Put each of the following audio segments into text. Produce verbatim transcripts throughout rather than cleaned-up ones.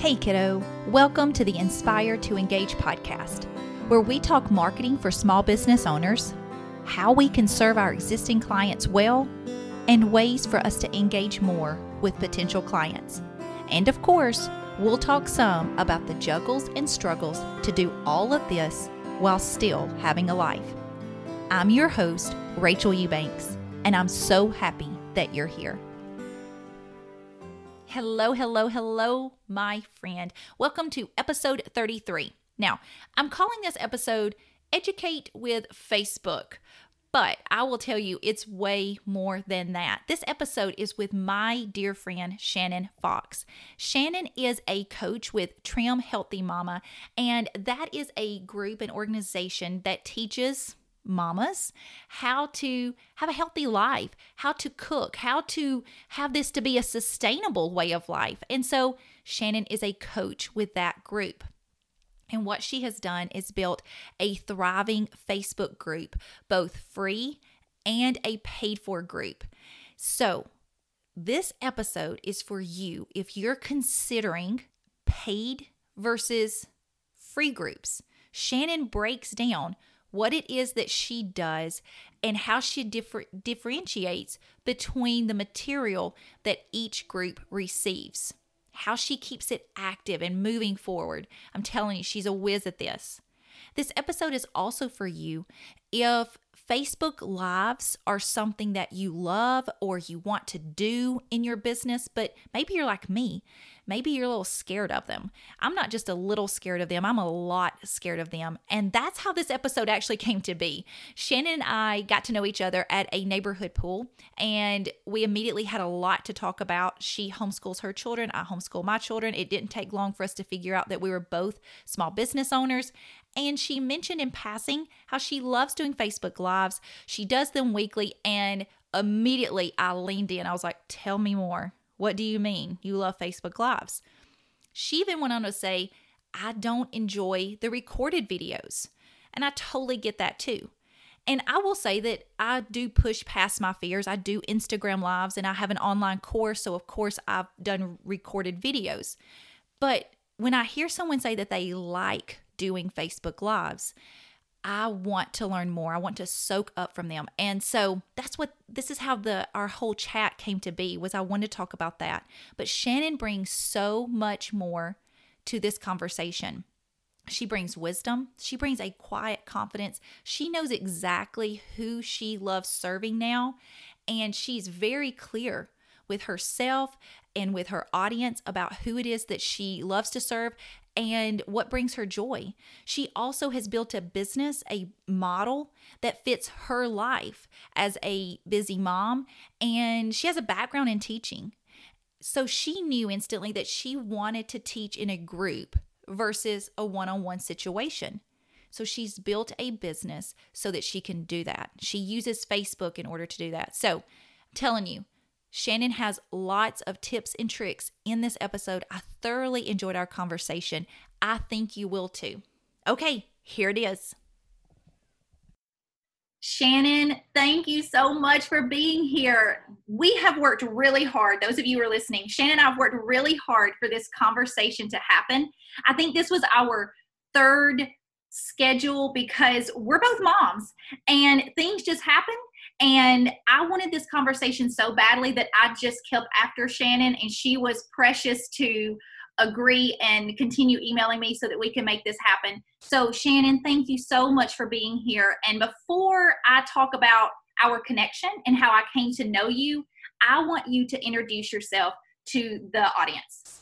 Hey kiddo, welcome to the Inspire to Engage podcast, where we talk marketing for small business owners, how we can serve our existing clients well, and ways for us to engage more with potential clients. And of course, we'll talk some about the juggles and struggles to do all of this while still having a life. I'm your host, Rachel Eubanks, and I'm so happy that you're here. Hello, hello, hello, my friend. Welcome to episode thirty-three. Now, I'm calling this episode Educate with Facebook, but I will tell you it's way more than that. This episode is with my dear friend, Shannon Fox. Shannon is a coach with Trim Healthy Mama, and that is a group and organization that teaches mamas how to have a healthy life, how to cook, how to have this to be a sustainable way of life. And so Shannon is a coach with that group. And what she has done is built a thriving Facebook group, both free and a paid for group. So this episode is for you if you're considering paid versus free groups. Shannon breaks down what it is that she does, and how she differ- differentiates between the material that each group receives, how she keeps it active and moving forward. I'm telling you, she's a whiz at this. This episode is also for you if Facebook Lives are something that you love or you want to do in your business, but maybe you're like me. Maybe you're a little scared of them. I'm not just a little scared of them. I'm a lot scared of them. And that's how this episode actually came to be. Shannon and I got to know each other at a neighborhood pool, and we immediately had a lot to talk about. She homeschools her children. I homeschool my children. It didn't take long for us to figure out that we were both small business owners. And she mentioned in passing how she loves doing Facebook Lives. She does them weekly. And immediately I leaned in. I was like, tell me more. What do you mean you love Facebook Lives? She even went on to say, I don't enjoy the recorded videos. And I totally get that too. And I will say that I do push past my fears. I do Instagram Lives and I have an online course. So of course I've done recorded videos. But when I hear someone say that they like doing Facebook Lives, I want to learn more. I want to soak up from them. And so that's what, this is how the our whole chat came to be, was I wanted to talk about that. But Shannon brings so much more to this conversation. She brings wisdom. She brings a quiet confidence. She knows exactly who she loves serving now. And she's very clear with herself and with her audience about who it is that she loves to serve and what brings her joy. She also has built a business, a model that fits her life as a busy mom, and she has a background in teaching. So she knew instantly that she wanted to teach in a group versus a one-on-one situation. So she's built a business so that she can do that. She uses Facebook in order to do that. So I'm telling you, Shannon has lots of tips and tricks in this episode. I thoroughly enjoyed our conversation. I think you will too. Okay, here it is. Shannon, thank you so much for being here. We have worked really hard. Those of you who are listening, Shannon and I have worked really hard for this conversation to happen. I think this was our third schedule because we're both moms and things just happen. And I wanted this conversation so badly that I just kept after Shannon, and she was precious to agree and continue emailing me so that we can make this happen. So Shannon, thank you so much for being here. And before I talk about our connection and how I came to know you, I want you to introduce yourself to the audience.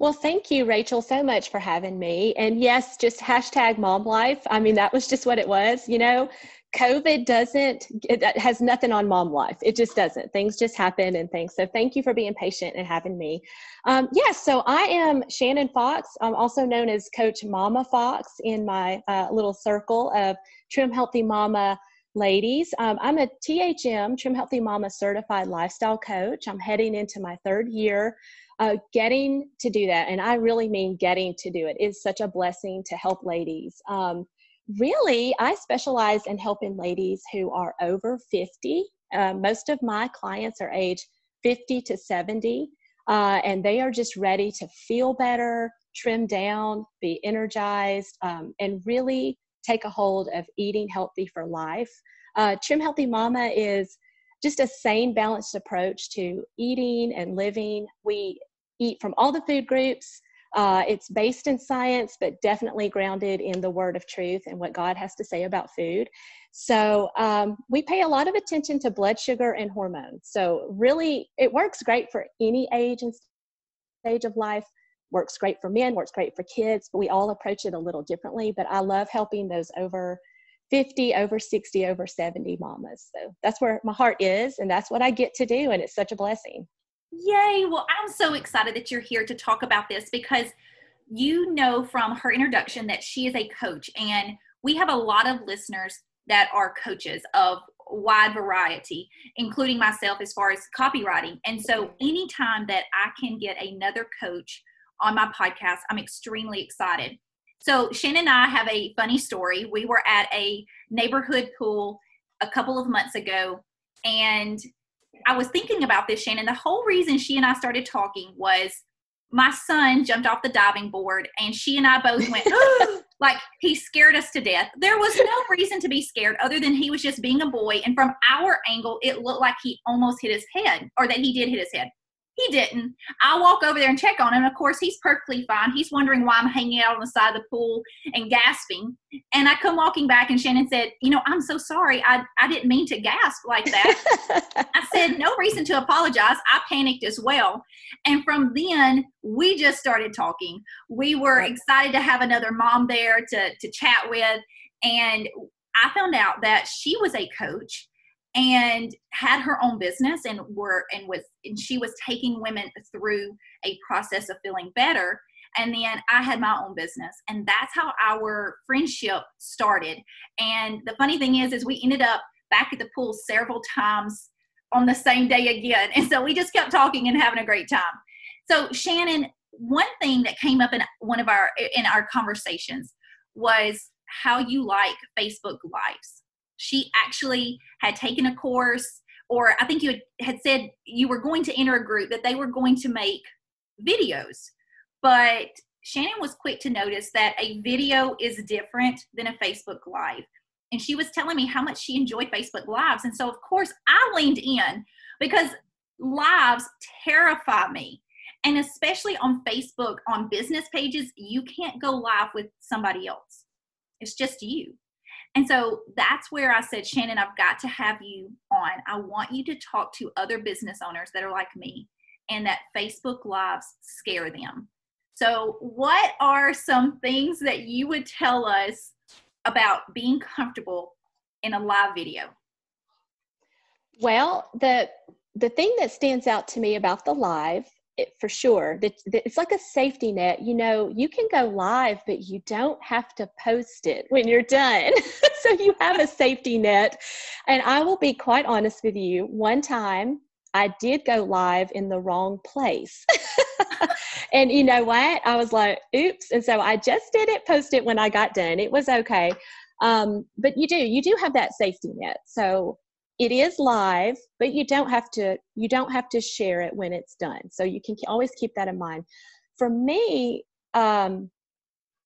Well, thank you, Rachel, so much for having me. And yes, just hashtag mom life. I mean, that was just what it was, you know. COVID doesn't, it has nothing on mom life. It just doesn't. Things just happen and things. So thank you for being patient and having me. Um, yes, yeah, so I am Shannon Fox. I'm also known as Coach Mama Fox in my uh, little circle of Trim Healthy Mama ladies. Um, I'm a T H M, Trim Healthy Mama Certified Lifestyle Coach. I'm heading into my third year. Uh, getting to do that, and I really mean getting to do it, is such a blessing to help ladies. Um, Really, I specialize in helping ladies who are over fifty. Uh, most of my clients are age fifty to seventy. uh, and they are just ready to feel better, trim down, be energized, um, and really take a hold of eating healthy for life. Uh, Trim Healthy Mama is just a sane, balanced approach to eating and living. We eat from all the food groups. Uh, it's based in science, but definitely grounded in the word of truth and what God has to say about food. So um, we pay a lot of attention to blood sugar and hormones. So really, it works great for any age and stage of life. Works great for men, works great for kids, but we all approach it a little differently. But I love helping those over fifty, over sixty, over seventy mamas. So that's where my heart is, and that's what I get to do, and it's such a blessing. Yay. Well, I'm so excited that you're here to talk about this, because you know from her introduction that she is a coach, and we have a lot of listeners that are coaches of wide variety, including myself as far as copywriting. And so anytime that I can get another coach on my podcast, I'm extremely excited. So Shannon and I have a funny story. We were at a neighborhood pool a couple of months ago, and I was thinking about this, Shannon. The whole reason she and I started talking was my son jumped off the diving board, and she and I both went, like, he scared us to death. There was no reason to be scared other than he was just being a boy. And from our angle, it looked like he almost hit his head, or that he did hit his head. He didn't. I walk over there and check on him. Of course, he's perfectly fine. He's wondering why I'm hanging out on the side of the pool and gasping. And I come walking back, and Shannon said, you know, I'm so sorry. I, I didn't mean to gasp like that. I said, no reason to apologize. I panicked as well. And from then, we just started talking. We were excited to have another mom there to, to chat with. And I found out that she was a coach and had her own business, and were and was and she was taking women through a process of feeling better. And then I had my own business, and that's how our friendship started. And the funny thing is, is we ended up back at the pool several times on the same day again. And so we just kept talking and having a great time. So Shannon, one thing that came up in one of our in our conversations was how you like Facebook Lives. She actually had taken a course, or I think you had, had said you were going to enter a group that they were going to make videos. But Shannon was quick to notice that a video is different than a Facebook Live. And she was telling me how much she enjoyed Facebook Lives. And so, of course, I leaned in, because lives terrify me. And especially on Facebook, on business pages, you can't go live with somebody else. It's just you. And so that's where I said, Shannon, I've got to have you on. I want you to talk to other business owners that are like me, and that Facebook Lives scare them. So what are some things that you would tell us about being comfortable in a live video? Well, the the thing that stands out to me about the live, it, for sure, the, the, it's like a safety net. You know, you can go live, but you don't have to post it when you're done. So you have a safety net. And I will be quite honest with you. One time I did go live in the wrong place. And you know what? I was like, oops. And so I just didn't post it when I got done. It was okay. Um, but you do, you do have that safety net. So it is live, but you don't have to, you don't have to share it when it's done. So you can always keep that in mind. For me, um,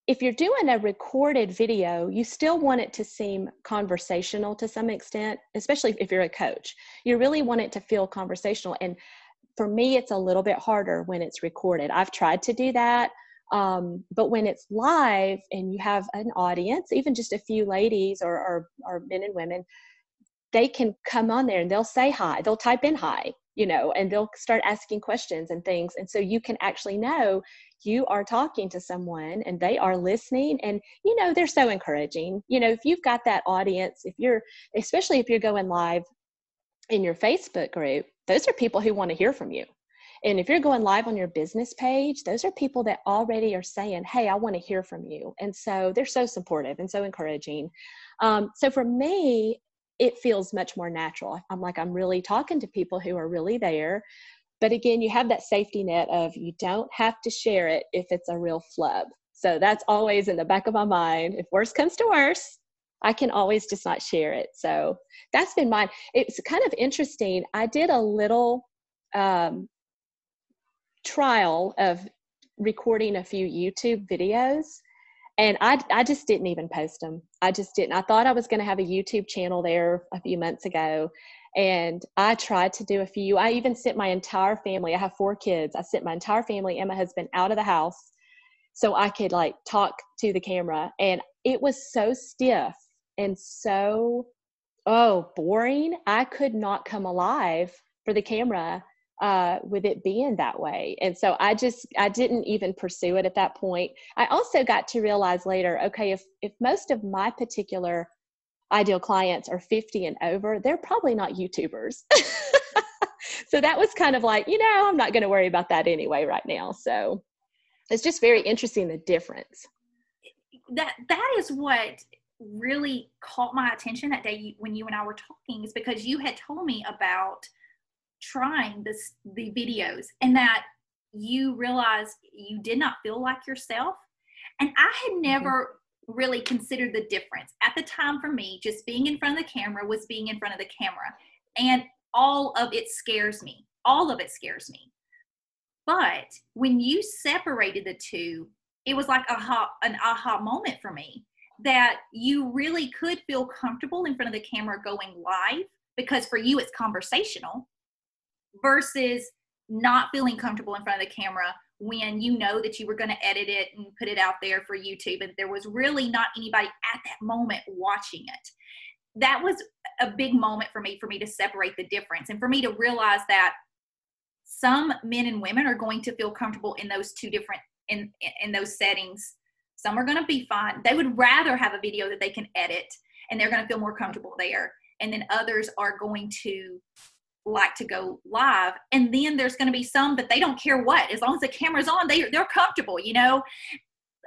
if you're doing a recorded video, you still want it to seem conversational to some extent, especially if you're a coach. You really want it to feel conversational. And for me, it's a little bit harder when it's recorded. I've tried to do that. Um, but when it's live and you have an audience, even just a few ladies or, or, or men and women, they can come on there and they'll say hi, they'll type in hi, you know, and they'll start asking questions and things. And so you can actually know you are talking to someone and they are listening, and, you know, they're so encouraging. You know, if you've got that audience, if you're, especially if you're going live in your Facebook group, those are people who want to hear from you. And if you're going live on your business page, those are people that already are saying, hey, I want to hear from you. And so they're so supportive and so encouraging. Um, so for me, it feels much more natural. I'm like, I'm really talking to people who are really there. But again, you have that safety net of you don't have to share it if it's a real flub. So that's always in the back of my mind. If worse comes to worse, I can always just not share it. So that's been mine. It's kind of interesting. I did a little um, trial of recording a few YouTube videos, and I, I just didn't even post them. I just didn't. I thought I was going to have a YouTube channel there a few months ago, and I tried to do a few. I even sent my entire family. I have four kids. I sent my entire family and my husband out of the house so I could like talk to the camera, and it was so stiff and so, oh, boring. I could not come alive for the camera uh, with it being that way. And so I just, I didn't even pursue it at that point. I also got to realize later, okay, if, if most of my particular ideal clients are fifty and over, they're probably not YouTubers. So that was kind of like, you know, I'm not going to worry about that anyway right now. So it's just very interesting, the difference. That, that is what really caught my attention that day when you and I were talking, is because you had told me about trying this, the videos, and that you realized you did not feel like yourself. And I had never mm-hmm. really considered the difference. At the time for me, just being in front of the camera was being in front of the camera, and all of it scares me. All of it scares me. But when you separated the two, it was like aha, an aha moment for me, that you really could feel comfortable in front of the camera going live, because for you it's conversational, versus not feeling comfortable in front of the camera when you know that you were going to edit it and put it out there for YouTube, and there was really not anybody at that moment watching it. That was a big moment for me, for me to separate the difference, and for me to realize that some men and women are going to feel comfortable in those two different, in, in those settings. Some are going to be fine. They would rather have a video that they can edit, and they're going to feel more comfortable there. And then others are going to like to go live. And then there's going to be some that they don't care what, as long as the camera's on, they, they're comfortable, you know.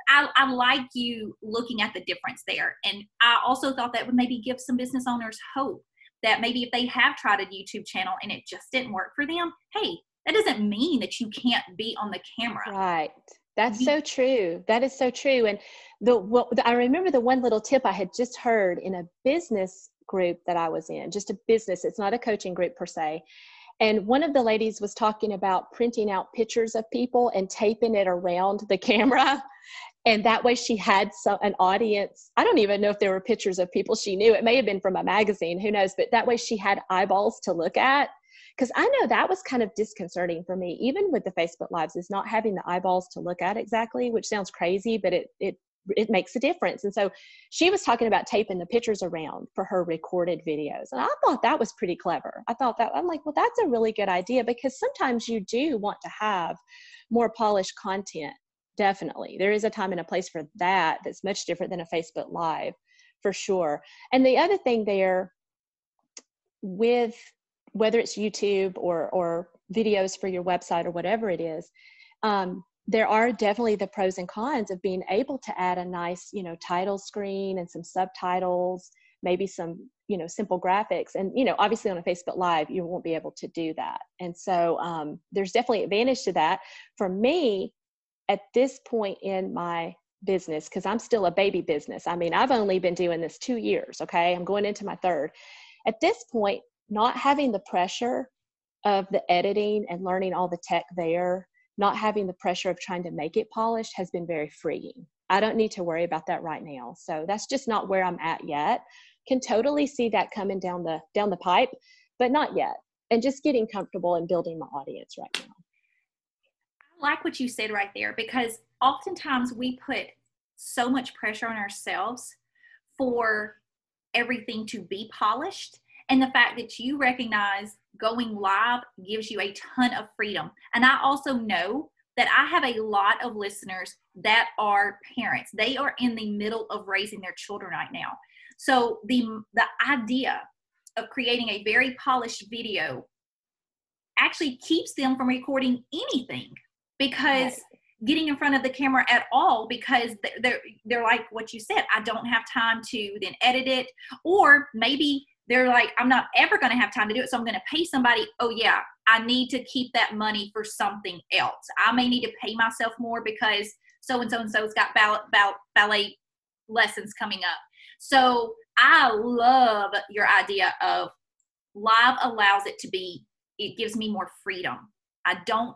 I, I like you looking at the difference there. And I also thought that would maybe give some business owners hope that maybe if they have tried a YouTube channel and it just didn't work for them, hey, that doesn't mean that you can't be on the camera. Right. That's so true. That is so true. And the, well, the I remember the one little tip I had just heard in a business group that I was in, just a business. It's not a coaching group per se. And one of the ladies was talking about printing out pictures of people and taping it around the camera. And that way she had some, an audience. I don't even know if there were pictures of people she knew. It may have been from a magazine, who knows, but that way she had eyeballs to look at. Because I know that was kind of disconcerting for me, even with the Facebook Lives, is not having the eyeballs to look at exactly, which sounds crazy, but it it it makes a difference. And so she was talking about taping the pictures around for her recorded videos. And I thought that was pretty clever. I thought that, I'm like, well, that's a really good idea, because sometimes you do want to have more polished content. Definitely. There is a time and a place for that. That's much different than a Facebook Live, for sure. And the other thing there with whether it's YouTube or or videos for your website or whatever it is, um, there are definitely the pros and cons of being able to add a nice, you know, title screen and some subtitles, maybe some, you know, simple graphics. And, you know, obviously on a Facebook Live, you won't be able to do that. And so um, there's definitely advantage to that. For me, at this point in my business, because I'm still a baby business. I mean, I've only been doing this two years, okay? I'm going into my third. At this point, not having the pressure of the editing and learning all the tech there, not having the pressure of trying to make it polished has been very freeing. I don't need to worry about that right now. So that's just not where I'm at yet. Can totally see that coming down the down the pipe, but not yet. And just getting comfortable and building my audience right now. I like what you said right there, because oftentimes we put so much pressure on ourselves for everything to be polished. And the fact that you recognize going live gives you a ton of freedom. And I also know that I have a lot of listeners that are parents. They are in the middle of raising their children right now. So the, the idea of creating a very polished video actually keeps them from recording anything, because getting in front of the camera at all, because they're, they're like what you said, I don't have time to then edit it, or maybe they're like, I'm not ever going to have time to do it, so I'm going to pay somebody. Oh, yeah, I need to keep that money for something else. I may need to pay myself more because so-and-so and so's got ballet, ballet, ballet lessons coming up. So I love your idea of live allows it to be, it gives me more freedom. I don't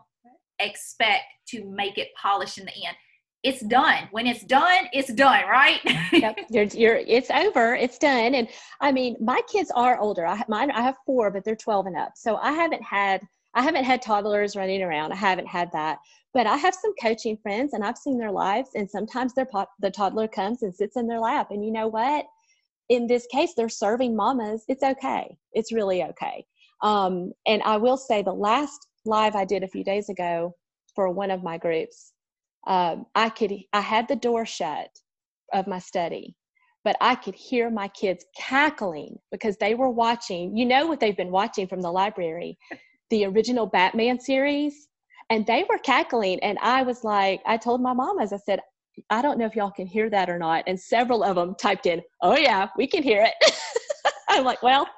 expect to make it polished in the end. It's done. When it's done, it's done, right? Yep. You're, you're, it's over. It's done. And I mean, my kids are older. I have, mine, I have four, but they're twelve and up. So I haven't had, I haven't had toddlers running around. I haven't had that, but I have some coaching friends and I've seen their lives, and sometimes their pot, the toddler comes and sits in their lap. And you know what? In this case, they're serving mamas. It's okay. It's really okay. Um, and I will say the last live I did a few days ago for one of my groups, Um, I could, I had the door shut of my study, but I could hear my kids cackling because they were watching, you know what they've been watching from the library, the original Batman series, and they were cackling. And I was like, I told my mom, as I said, I don't know if y'all can hear that or not. And several of them typed in, "Oh yeah, we can hear it." I'm like, well,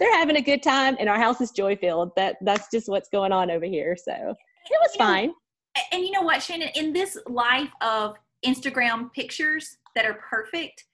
they're having a good time and our house is joy filled. That that's just what's going on over here. So it was fine. And you know what, Shannon, in this life of Instagram pictures that are perfect,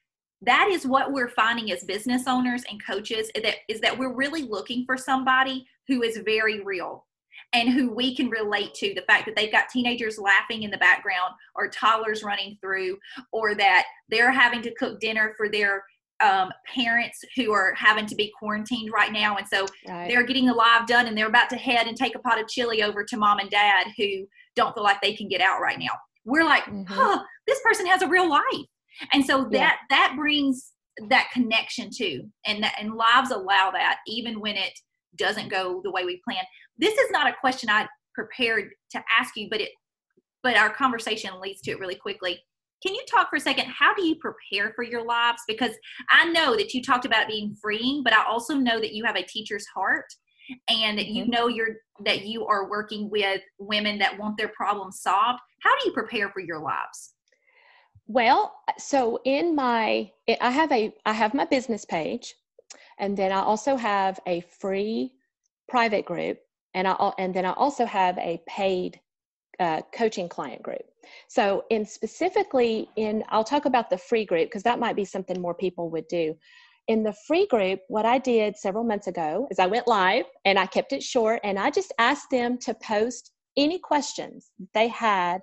that is what we're finding as business owners and coaches, that is that we're really looking for somebody who is very real and who we can relate to. The fact that they've got teenagers laughing in the background or toddlers running through, or that they're having to cook dinner for their Um, parents who are having to be quarantined right now. And so right. they're getting the live done and they're about to head and take a pot of chili over to mom and dad who don't feel like they can get out right now. We're like, mm-hmm. huh, this person has a real life. And so yeah. that, that brings that connection too. And that, and lives allow that, even when it doesn't go the way we plan. This is not a question I prepared to ask you, but it, but our conversation leads to it really quickly. Can you talk for a second, how do you prepare for your lives? Because I know that you talked about being freeing, but I also know that you have a teacher's heart and mm-hmm. you know you're, that you are working with women that want their problems solved. How do you prepare for your lives? Well, so in my, I have a, I have my business page, and then I also have a free private group, and I, and then I also have a paid uh, coaching client group. So in specifically in, I'll talk about the free group because that might be something more people would do. In the free group, what I did several months ago is I went live and I kept it short, and I just asked them to post any questions they had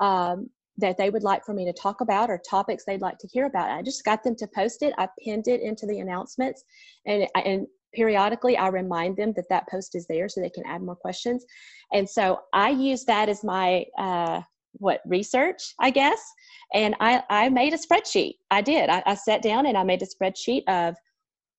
um, that they would like for me to talk about, or topics they'd like to hear about. I just got them to post it. I pinned it into the announcements, and, and periodically I remind them that that post is there so they can add more questions. And so I use that as my, uh, what research, I guess. And I, I made a spreadsheet. I did. I, I sat down and I made a spreadsheet of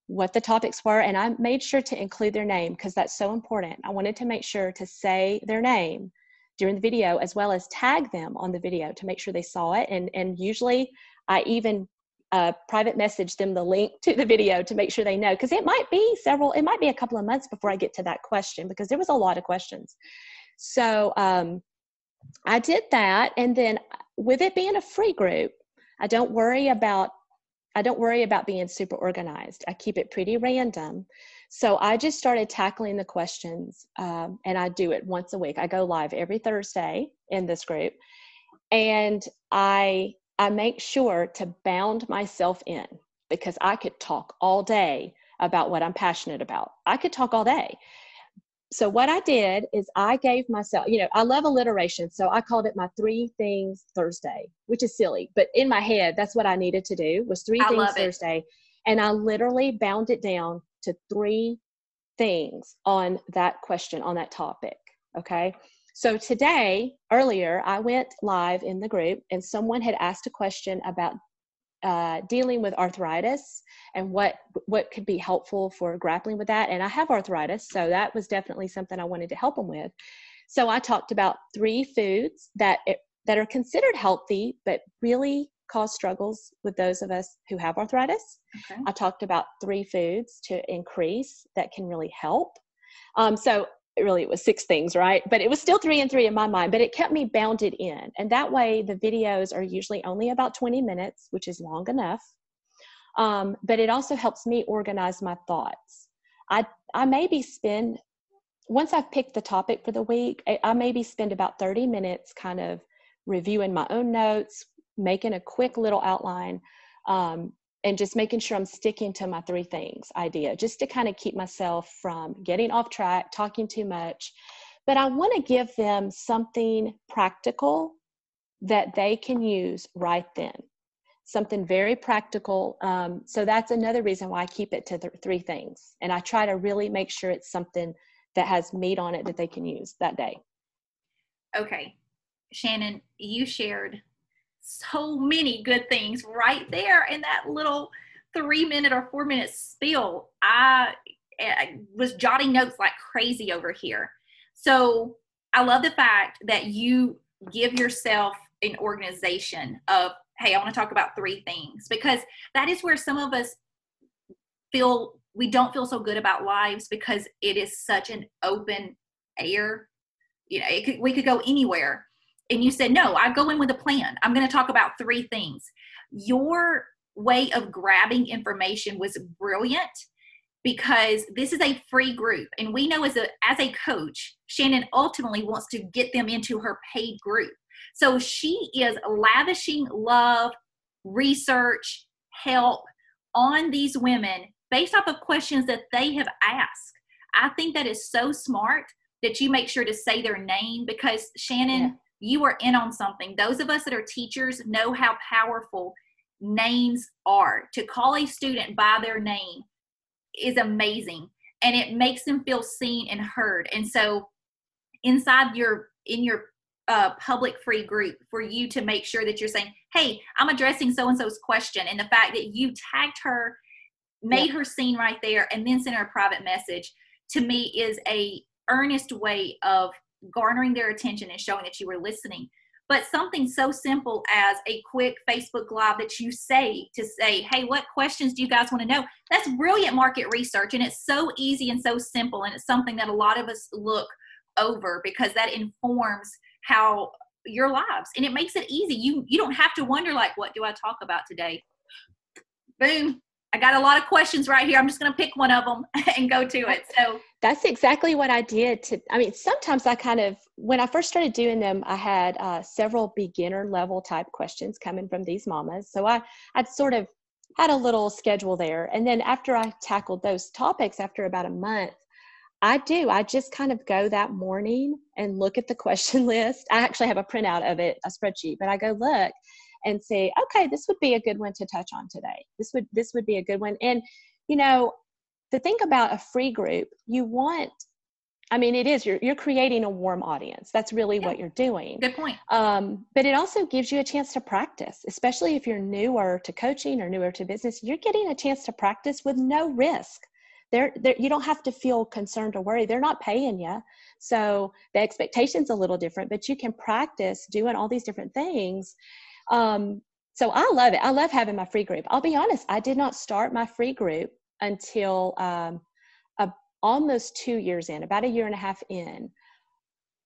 what the topics were. And I made sure to include their name because that's so important. I wanted to make sure to say their name during the video, as well as tag them on the video to make sure they saw it. And, and usually I even uh, private message them the link to the video to make sure they know, because it might be several, it might be a couple of months before I get to that question, because there was a lot of questions. So, um, I did that. And then with it being a free group, I don't worry about, I don't worry about being super organized. I keep it pretty random. So I just started tackling the questions. Um, and I do it once a week. I go live every Thursday in this group, and I, I make sure to bound myself in, because I could talk all day about what I'm passionate about. I could talk all day. So what I did is I gave myself, you know, I love alliteration. So I called it my three things Thursday, which is silly, but in my head, that's what I needed to do, was three I things Thursday. It. And I literally bound it down to three things on that question, on that topic. Okay. So today, earlier, I went live in the group and someone had asked a question about Uh, dealing with arthritis and what what could be helpful for grappling with that. And I have arthritis, so that was definitely something I wanted to help them with. So I talked about three foods that it, that are considered healthy, but really cause struggles with those of us who have arthritis. Okay. I talked about three foods to increase that can really help. Um, so really it was six things, right? But it was still three and three in my mind, but it kept me bounded in. And that way the videos are usually only about twenty minutes, which is long enough. Um, but it also helps me organize my thoughts. I, I maybe spend, once I've picked the topic for the week, I, I maybe spend about thirty minutes kind of reviewing my own notes, making a quick little outline, um, and just making sure I'm sticking to my three things idea, just to kind of keep myself from getting off track, talking too much, but I want to give them something practical that they can use right then. Something very practical. Um, so that's another reason why I keep it to th- three things. And I try to really make sure it's something that has meat on it that they can use that day. Okay. Shannon, you shared so many good things right there in that little three minute or four minute spiel. I, I was jotting notes like crazy over here. So I love the fact that you give yourself an organization of, hey, I want to talk about three things, because that is where some of us feel we don't feel so good about lives, because it is such an open air. You know, it could, we could go anywhere. And you said, no, I go in with a plan. I'm going to talk about three things. Your way of grabbing information was brilliant, because this is a free group. And we know as a, as a coach, Shannon ultimately wants to get them into her paid group. So she is lavishing love, research, help on these women based off of questions that they have asked. I think that is so smart that you make sure to say their name, because Shannon, yeah. you are in on something. Those of us that are teachers know how powerful names are. To call a student by their name is amazing, and it makes them feel seen and heard. And so inside your, in your Uh, public free group, for you to make sure that you're saying, hey, I'm addressing so-and-so's question, and the fact that you tagged her, made yeah. her seen right there, and then sent her a private message, to me is a earnest way of garnering their attention and showing that you were listening. But something so simple as a quick Facebook Live that you say to say, hey, what questions do you guys want to know? That's brilliant market research, and it's so easy and so simple, and it's something that a lot of us look over, because that informs how your lives, and it makes it easy. You you don't have to wonder, like, what do I talk about today? Boom. I got a lot of questions right here. I'm just going to pick one of them and go to it. So that's exactly what I did. To, I mean, sometimes I kind of, when I first started doing them, I had uh, several beginner level type questions coming from these mamas. So I, I'd sort of had a little schedule there. And then after I tackled those topics, after about a month, I do. I just kind of go that morning and look at the question list. I actually have a printout of it, a spreadsheet, but I go look and say, okay, this would be a good one to touch on today. This would, this would be a good one. And, you know, the thing about a free group, you want, I mean, it is, you're, you're creating a warm audience. That's really yeah. what you're doing. Good point. Um, but it also gives you a chance to practice, especially if you're newer to coaching or newer to business, you're getting a chance to practice with no risk. They're, they're, you don't have to feel concerned or worried. They're not paying you. So the expectation's a little different, but you can practice doing all these different things. Um, so I love it. I love having my free group. I'll be honest, I did not start my free group until um, uh, almost two years in, about a year and a half in.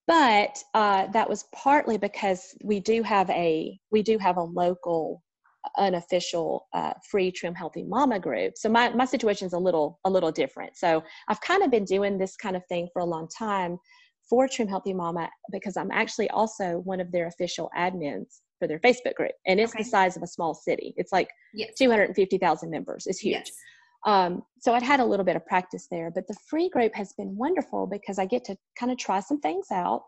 But uh, that was partly because we do have a, we do have a local unofficial uh, free Trim Healthy Mama group. So my, my situation is a little, a little different. So I've kind of been doing this kind of thing for a long time for Trim Healthy Mama, because I'm actually also one of their official admins for their Facebook group. And it's okay. the size of a small city. It's like yes. two hundred fifty thousand members. It's huge. Yes. Um, so I'd had a little bit of practice there, but the free group has been wonderful because I get to kind of try some things out.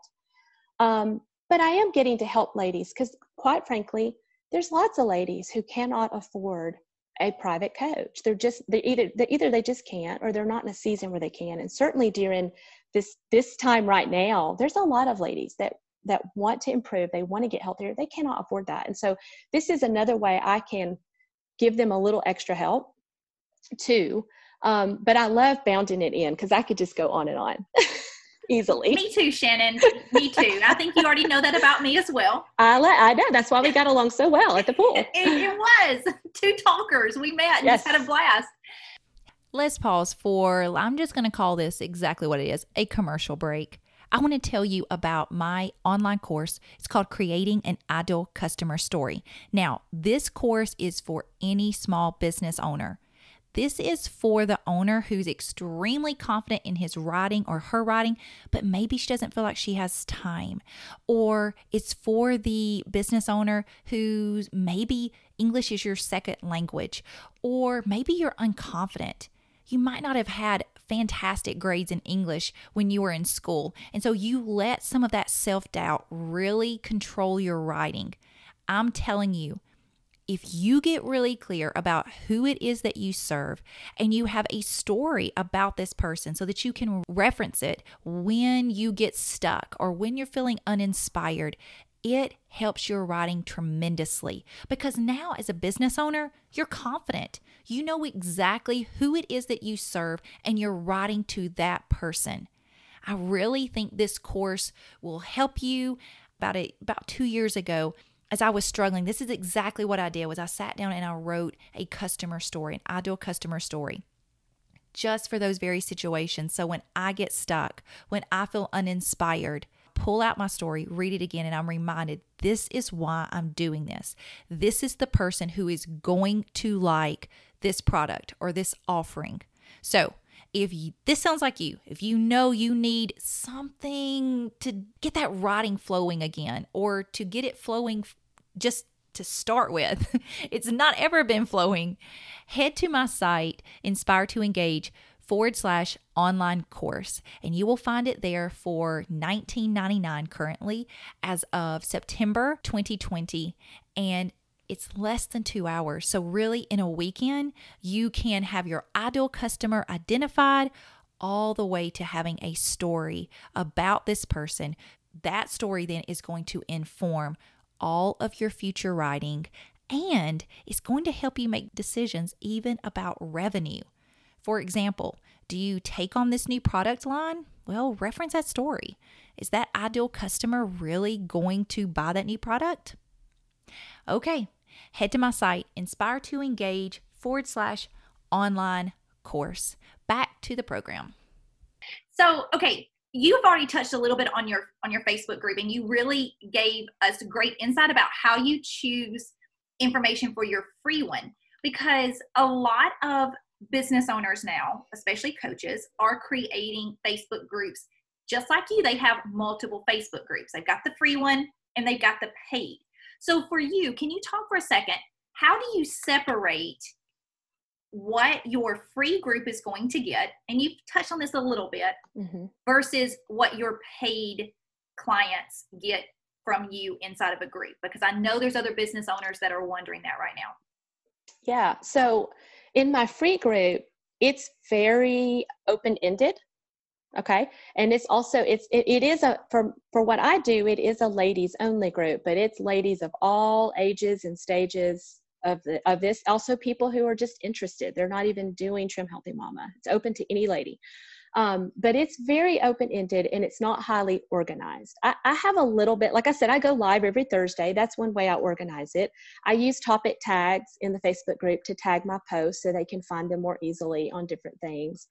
Um, but I am getting to help ladies, because quite frankly, there's lots of ladies who cannot afford a private coach. They're just, they either, they either they just can't, or they're not in a season where they can. And certainly during this, this time right now, there's a lot of ladies that, that want to improve. They want to get healthier. They cannot afford that. And so this is another way I can give them a little extra help too. Um, but I love bounding it in, because I could just go on and on. Easily. Me too, Shannon. Me too. I think you already know that about me as well. I, le- I know. That's why we got along so well at the pool. it, it was. Two talkers. We met and yes. just had a blast. Let's pause for, I'm just going to call this exactly what it is, a commercial break. I want to tell you about my online course. It's called Creating an Ideal Customer Story. Now, this course is for any small business owner. This is for the owner who's extremely confident in his writing or her writing, but maybe she doesn't feel like she has time. Or it's for the business owner who's maybe English is your second language, or maybe you're unconfident. You might not have had fantastic grades in English when you were in school. And so you let some of that self-doubt really control your writing. I'm telling you, if you get really clear about who it is that you serve and you have a story about this person so that you can reference it when you get stuck or when you're feeling uninspired, it helps your writing tremendously, because now as a business owner, you're confident. You know exactly who it is that you serve and you're writing to that person. I really think this course will help you. About a, about two years ago, as I was struggling, this is exactly what I did, was I sat down and I wrote a customer story, an ideal customer story, just for those very situations. So when I get stuck, when I feel uninspired, pull out my story, read it again, and I'm reminded, this is why I'm doing this. This is the person who is going to like this product or this offering. So if you, this sounds like you, if you know you need something to get that writing flowing again, or to get it flowing just to start with, it's not ever been flowing, head to my site, Inspire to Engage, forward slash online course. And you will find it there for nineteen ninety-nine dollars currently as of September twenty twenty. And it's less than two hours. So really in a weekend, you can have your ideal customer identified all the way to having a story about this person. That story then is going to inform all of your future writing, and it's going to help you make decisions even about revenue. For example, do you take on this new product line? Well, reference that story. Is that ideal customer really going to buy that new product? Okay, head to my site, Inspire to Engage forward slash online course. Back to the program. So, okay, you've already touched a little bit on your on your Facebook group, and you really gave us great insight about how you choose information for your free one, because a lot of business owners now, especially coaches, are creating Facebook groups. Just like you, they have multiple Facebook groups. They've got the free one and they've got the paid. So for you, can you talk for a second? How do you separate what your free group is going to get, and you've touched on this a little bit, mm-hmm. versus what your paid clients get from you inside of a group? Because I know there's other business owners that are wondering that right now. Yeah. So in my free group, it's very open-ended. Okay. And it's also, it's, it, it is a, for, for what I do, it is a ladies only group, but it's ladies of all ages and stages of the, of this. Also people who are just interested. They're not even doing Trim Healthy Mama. It's open to any lady. Um, but it's very open-ended and it's not highly organized. I, I have a little bit, like I said, I go live every Thursday. That's one way I organize it. I use topic tags in the Facebook group to tag my posts so they can find them more easily on different things.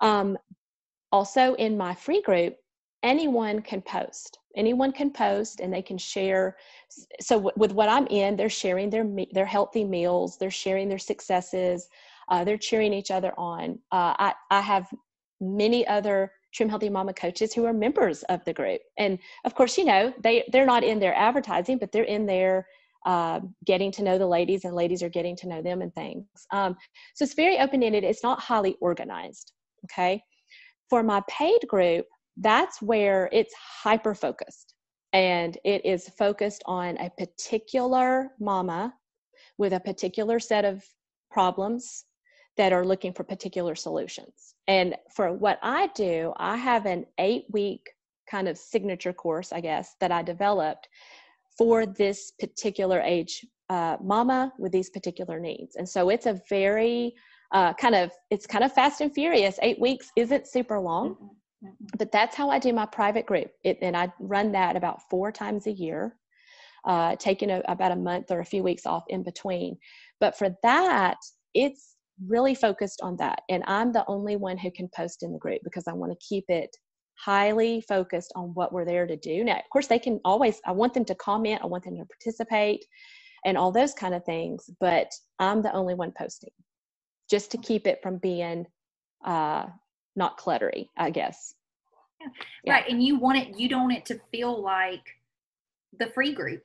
Um, also in my free group, anyone can post. Anyone can post and they can share. So w- with what I'm in, they're sharing their me- their healthy meals. They're sharing their successes. Uh, they're cheering each other on. Uh, I, I have many other Trim Healthy Mama coaches who are members of the group. And of course, you know, they, they're not in there advertising, but they're in there uh, getting to know the ladies, and ladies are getting to know them and things. Um, so it's very open-ended. It's not highly organized. Okay. For my paid group, that's where it's hyper-focused, and it is focused on a particular mama with a particular set of problems that are looking for particular solutions. And for what I do, I have an eight-week kind of signature course, I guess, that I developed for this particular age uh, mama with these particular needs. And so it's a very uh, kind of, it's kind of fast and furious. Eight weeks isn't super long, mm-hmm. Mm-hmm. but that's how I do my private group. It, and I run that about four times a year, uh, taking a, about a month or a few weeks off in between. But for that, it's really focused on that. And I'm the only one who can post in the group because I want to keep it highly focused on what we're there to do. Now, of course, they can always, I want them to comment, I want them to participate and all those kind of things, but I'm the only one posting just to keep it from being uh, not cluttery, I guess. Yeah. Yeah. Right. And you want it, you don't want it to feel like the free group,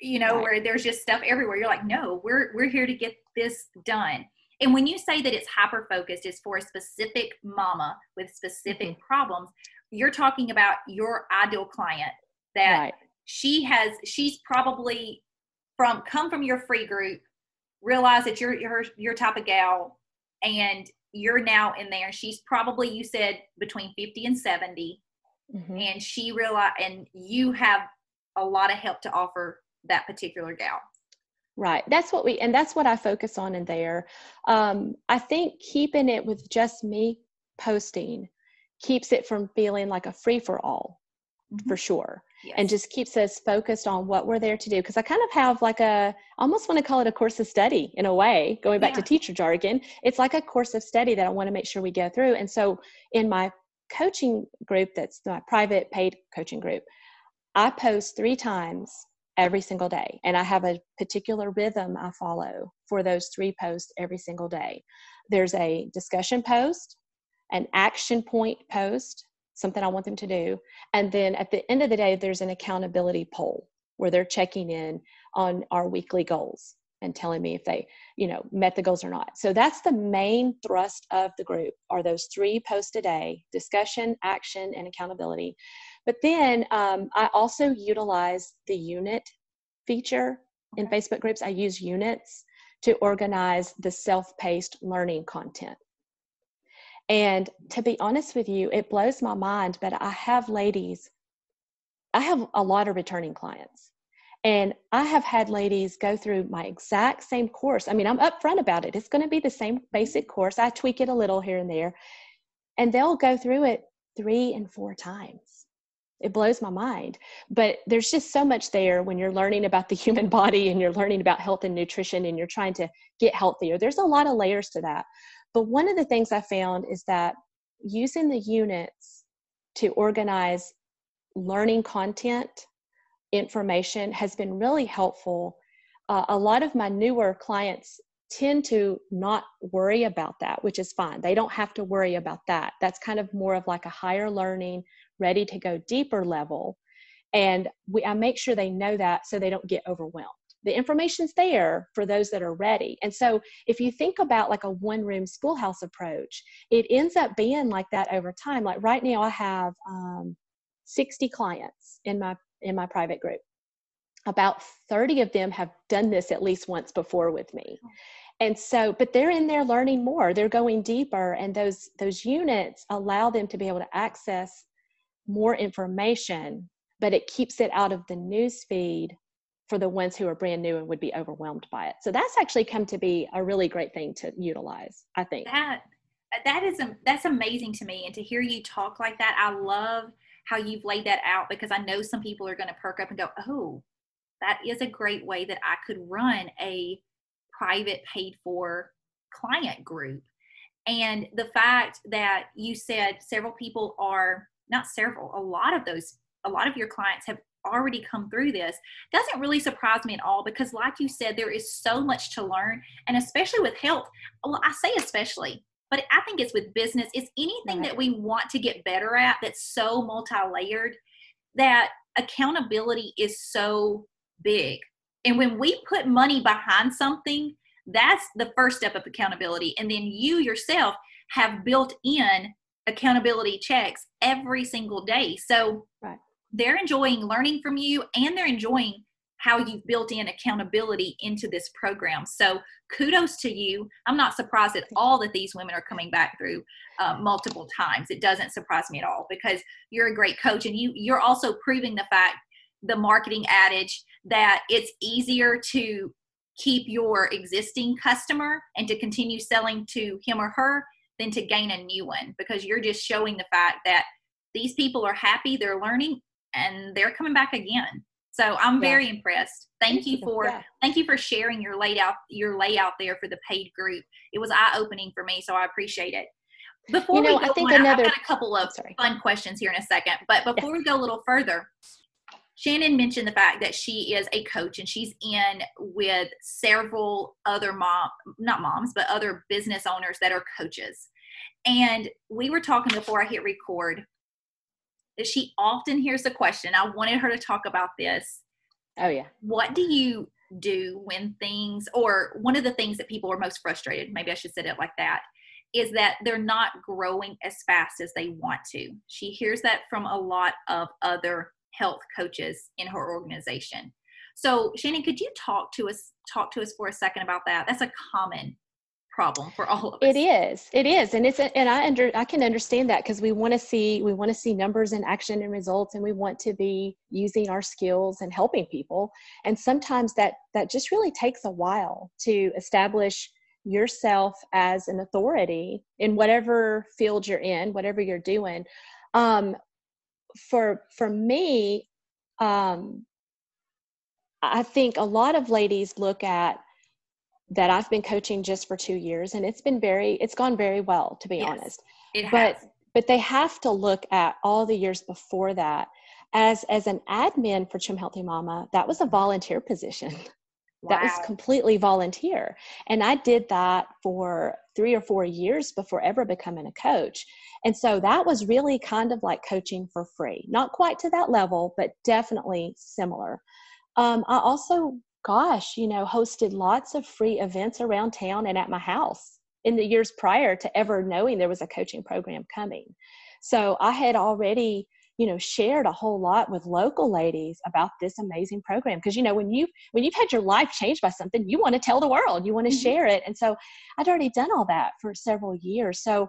you know, right. where there's just stuff everywhere. You're like, no, we're, we're here to get this done. And when you say that it's hyper-focused, it's for a specific mama with specific mm-hmm. problems, you're talking about your ideal client that right. she has, she's probably from, come from your free group, realize that you're your, your type of gal, and you're now in there. She's probably, you said, between fifty and seventy. Mm-hmm. And she realized, and you have a lot of help to offer that particular gal. Right. That's what we, and that's what I focus on in there. Um, I think keeping it with just me posting keeps it from feeling like a free for all, mm-hmm. for sure. Yes. And just keeps us focused on what we're there to do. Because I kind of have like a, I almost want to call it a course of study in a way, going back yeah. to teacher jargon. It's like a course of study that I want to make sure we go through. And so in my coaching group, that's my private paid coaching group, I post three times every single day. And I have a particular rhythm I follow for those three posts every single day. There's a discussion post, an action point post, something I want them to do. And then at the end of the day, there's an accountability poll where they're checking in on our weekly goals and telling me if they, you know, met the goals or not. So that's the main thrust of the group, are those three posts a day: discussion, action, and accountability. But then um, I also utilize the unit feature in okay. Facebook groups. I use units to organize the self-paced learning content. And to be honest with you, it blows my mind, but I have ladies, I have a lot of returning clients. And I have had ladies go through my exact same course. I mean, I'm upfront about it. It's going to be the same basic course. I tweak it a little here and there. And they'll go through it three and four times. It blows my mind. But there's just so much there when you're learning about the human body and you're learning about health and nutrition and you're trying to get healthier. There's a lot of layers to that. But one of the things I found is that using the units to organize learning content information has been really helpful. Uh, a lot of my newer clients tend to not worry about that, which is fine. They don't have to worry about that. That's kind of more of like a higher learning, ready to go deeper level. And we, I make sure they know that so they don't get overwhelmed. The information's there for those that are ready. And so if you think about like a one-room schoolhouse approach, it ends up being like that over time. Like right now I have um, sixty clients in my in my private group. About thirty of them have done this at least once before with me. And so, but they're in there learning more. They're going deeper, and those, those units allow them to be able to access more information, but it keeps it out of the news feed for the ones who are brand new and would be overwhelmed by it. So that's actually come to be a really great thing to utilize, I think. That, that is, that's amazing to me. And to hear you talk like that, I love how you've laid that out, because I know some people are going to perk up and go, oh, that is a great way that I could run a private paid for client group. And the fact that you said several people are, not several, a lot of those, a lot of your clients have already come through this doesn't really surprise me at all, because like you said, there is so much to learn, and especially with health. Well, I say especially, but I think it's with business. It's anything right. that we want to get better at that's so multi-layered that accountability is so big. And when we put money behind something, that's the first step of accountability. And then you yourself have built in accountability checks every single day. So right. they're enjoying learning from you, and they're enjoying how you've built in accountability into this program. So kudos to you. I'm not surprised at all that these women are coming back through uh, multiple times. It doesn't surprise me at all, because you're a great coach, and you, you're also proving the fact, the marketing adage, that it's easier to keep your existing customer and to continue selling to him or her than to gain a new one, because you're just showing the fact that these people are happy, they're learning, and they're coming back again. So I'm very yeah. impressed. Thank you for yeah. thank you for sharing your layout your layout there for the paid group. It was eye opening for me, so I appreciate it. Before you know, we go, I think on, another, I've got a couple of sorry. fun questions here in a second. But before yes. we go a little further, Shannon mentioned the fact that she is a coach, and she's in with several other mom, not moms, but other business owners that are coaches. And we were talking before I hit record that she often hears the question. I wanted her to talk about this. Oh yeah. What do you do when things, or one of the things that people are most frustrated, maybe I should say it like that, is that they're not growing as fast as they want to. She hears that from a lot of other health coaches in her organization. So Shannon, could you talk to us, talk to us for a second about that? That's a common problem for all of us. It is. It is. And it's, a, and I under, I can understand that, because we want to see, we want to see numbers and action and results, and we want to be using our skills and helping people. And sometimes that, that just really takes a while to establish yourself as an authority in whatever field you're in, whatever you're doing. Um, for, for me, um, I think a lot of ladies look at that. I've been coaching just for two years and it's been very, it's gone very well, to be yes, honest, it but, has. but they have to look at all the years before that. As, as an admin for Trim Healthy Mama, that was a volunteer position. Wow. That was completely volunteer. And I did that for three or four years before ever becoming a coach. And so that was really kind of like coaching for free, not quite to that level, but definitely similar. Um, I also, gosh, you know, hosted lots of free events around town and at my house in the years prior to ever knowing there was a coaching program coming. So I had already, you know, shared a whole lot with local ladies about this amazing program. Because, you know, when you, when you've had your life changed by something, you want to tell the world, you want to mm-hmm. share it. And so I'd already done all that for several years. So,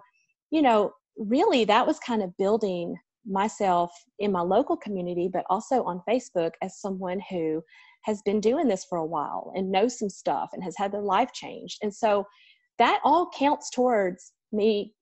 you know, really that was kind of building myself in my local community, but also on Facebook as someone who has been doing this for a while and knows some stuff and has had their life changed. And so that all counts towards me,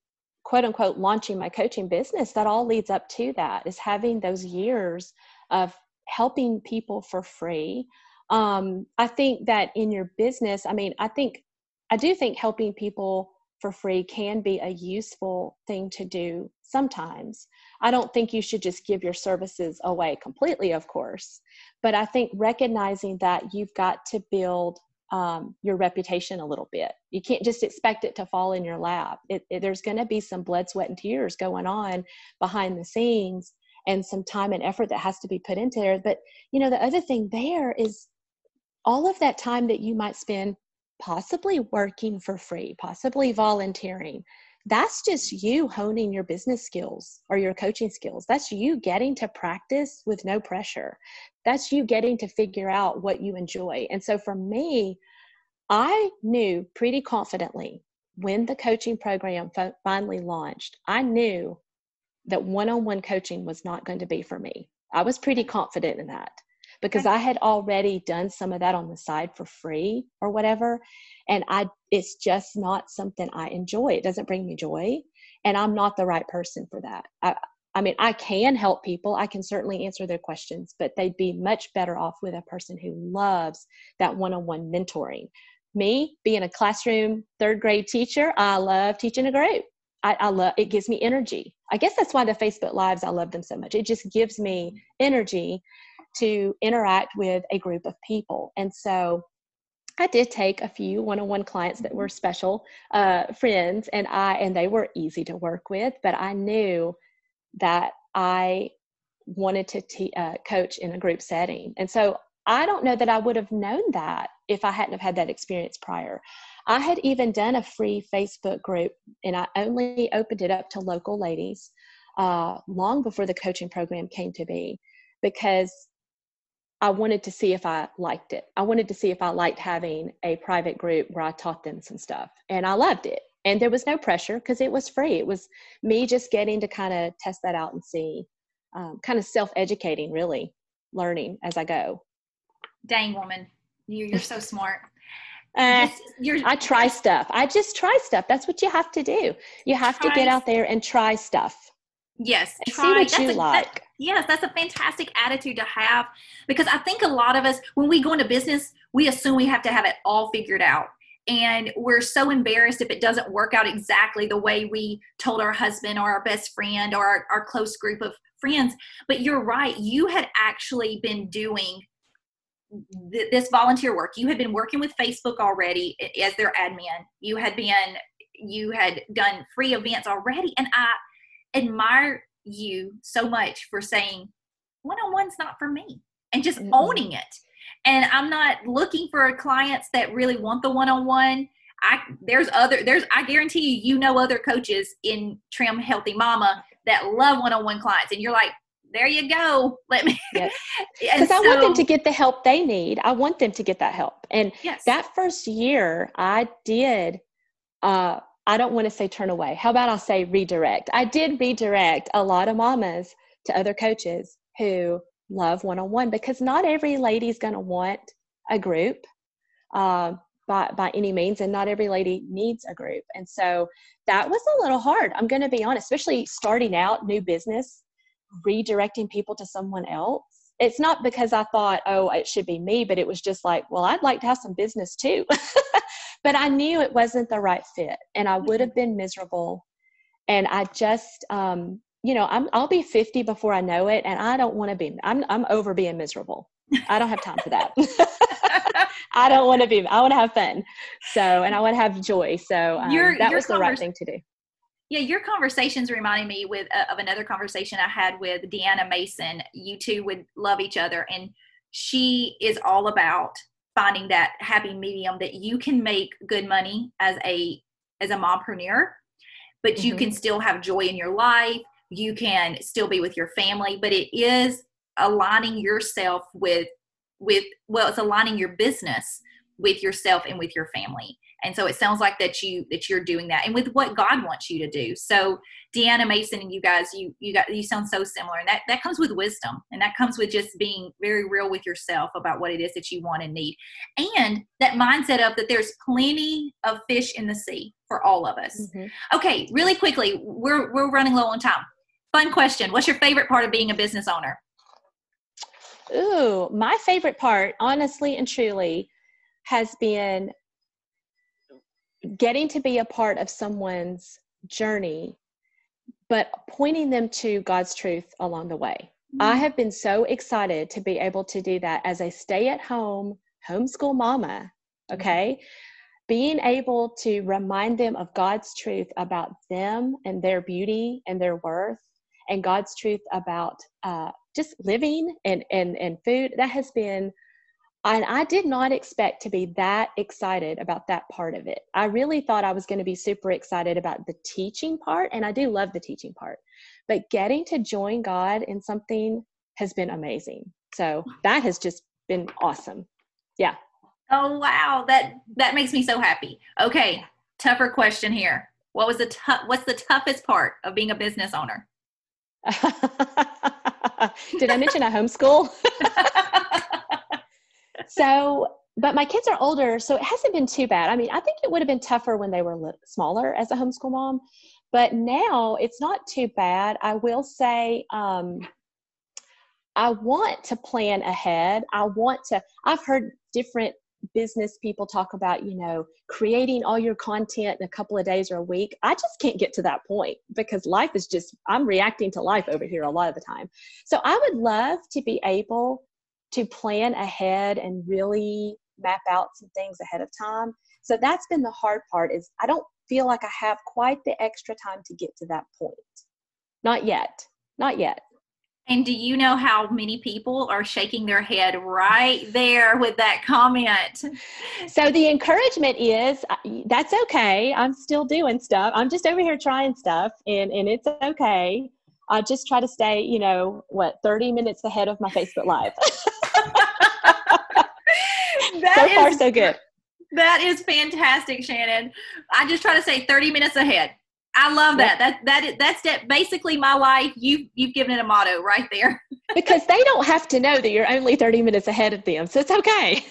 quote unquote, launching my coaching business. That all leads up to that, is having those years of helping people for free. Um, I think that in your business, I mean, I think, I do think helping people for free can be a useful thing to do sometimes. I don't think you should just give your services away completely, of course, but I think recognizing that you've got to build um, your reputation a little bit. You can't just expect it to fall in your lap. It, it, there's going to be some blood, sweat, and tears going on behind the scenes, and some time and effort that has to be put into there. But you know, the other thing there is all of that time that you might spend possibly working for free, possibly volunteering. That's just you honing your business skills or your coaching skills. That's you getting to practice with no pressure. That's you getting to figure out what you enjoy. And so for me, I knew pretty confidently when the coaching program finally launched, I knew that one-on-one coaching was not going to be for me. I was pretty confident in that, because I had already done some of that on the side for free or whatever. And I, it's just not something I enjoy. It doesn't bring me joy, and I'm not the right person for that. I, I mean, I can help people. I can certainly answer their questions, but they'd be much better off with a person who loves that one-on-one mentoring. Me being a classroom third grade teacher, I love teaching a group. I, I love, it gives me energy. I guess that's why the Facebook Lives, I love them so much. It just gives me energy to interact with a group of people. And so I did take a few one-on-one clients that were special uh, friends, and I, and they were easy to work with, but I knew that I wanted to te- uh, coach in a group setting. And so I don't know that I would have known that if I hadn't have had that experience prior. I had even done a free Facebook group, and I only opened it up to local ladies uh, long before the coaching program came to be, because I wanted to see if I liked it. I wanted to see if I liked having a private group where I taught them some stuff, and I loved it. And there was no pressure because it was free. It was me just getting to kind of test that out and see, um, kind of self-educating, really learning as I go. Dang, woman, you, you're so smart. Uh, you're, I try stuff. I just try stuff. That's what you have to do. You have try, to get out there and try stuff. Yes. And try, see what you a, like. That, yes. That's a fantastic attitude to have, because I think a lot of us, when we go into business, we assume we have to have it all figured out. And we're so embarrassed if it doesn't work out exactly the way we told our husband or our best friend or our, our close group of friends. But you're right. You had actually been doing this volunteer work. You had been working with Facebook already as their admin. You had been, you had done free events already. And I admire you so much for saying one-on-one's not for me, and just mm-hmm. owning it. And I'm not looking for clients that really want the one-on-one. I, there's other, there's, I guarantee you, you know, other coaches in Trim Healthy Mama that love one-on-one clients. And you're like, there you go. Let me, because yes. so, I want them to get the help they need. I want them to get that help. And yes. that first year I did, uh, I don't want to say turn away. How about I'll say redirect. I did redirect a lot of mamas to other coaches who love one-on-one, because not every lady is going to want a group, um, by, by any means. And not every lady needs a group. And so that was a little hard. I'm going to be honest, especially starting out new business, redirecting people to someone else. It's not because I thought, oh, it should be me, but it was just like, well, I'd like to have some business too, but I knew it wasn't the right fit and I would have been miserable. And I just, um, you know, I'm, I'll be fifty before I know it. And I don't want to be, I'm, I'm over being miserable. I don't have time for that. I don't want to be, I want to have fun. So, and I want to have joy. So um, your, that your was convers- the right thing to do. Yeah. Your conversations reminded me with uh, of another conversation I had with Deanna Mason. You two would love each other. And she is all about finding that happy medium that you can make good money as a, as a mompreneur, but mm-hmm. you can still have joy in your life. You can still be with your family, but it is aligning yourself with, with, well, it's aligning your business with yourself and with your family. And so it sounds like that you, that you're doing that and with what God wants you to do. So Deanna Mason and you guys, you, you got, you sound so similar, and that, that comes with wisdom, and that comes with just being very real with yourself about what it is that you want and need. And that mindset of that there's plenty of fish in the sea for all of us. Mm-hmm. Okay. Really quickly, we're, we're running low on time. Fun question. What's your favorite part of being a business owner? Ooh, my favorite part, honestly and truly, has been getting to be a part of someone's journey, but pointing them to God's truth along the way. Mm-hmm. I have been so excited to be able to do that as a stay-at-home homeschool mama, okay? Mm-hmm. Being able to remind them of God's truth about them and their beauty and their worth, and God's truth about uh, just living and, and, and food. That has been, and I did not expect to be that excited about that part of it. I really thought I was going to be super excited about the teaching part. And I do love the teaching part, but getting to join God in something has been amazing. So that has just been awesome. Yeah. Oh, wow. That, that makes me so happy. Okay. Tougher question here. What was the tough, what's the toughest part of being a business owner? Did I mention I homeschool? So, but my kids are older, so it hasn't been too bad. I mean, I think it would have been tougher when they were li- smaller as a homeschool mom, but now it's not too bad. I will say, um, I want to plan ahead. I want to, I've heard different business people talk about, you know, creating all your content in a couple of days or a week. I just can't get to that point because life is just, I'm reacting to life over here a lot of the time. So I would love to be able to plan ahead and really map out some things ahead of time. So that's been the hard part, is I don't feel like I have quite the extra time to get to that point. Not yet. Not yet. And do you know how many people are shaking their head right there with that comment? So the encouragement is, that's okay. I'm still doing stuff. I'm just over here trying stuff, and, and it's okay. I just try to stay, you know, what, thirty minutes ahead of my Facebook Live. That so far, is, so good. That is fantastic, Shannon. I just try to stay thirty minutes ahead. I love that. That, that, is, that's that basically my life. You, you've given it a motto right there. Because they don't have to know that you're only thirty minutes ahead of them. So it's okay.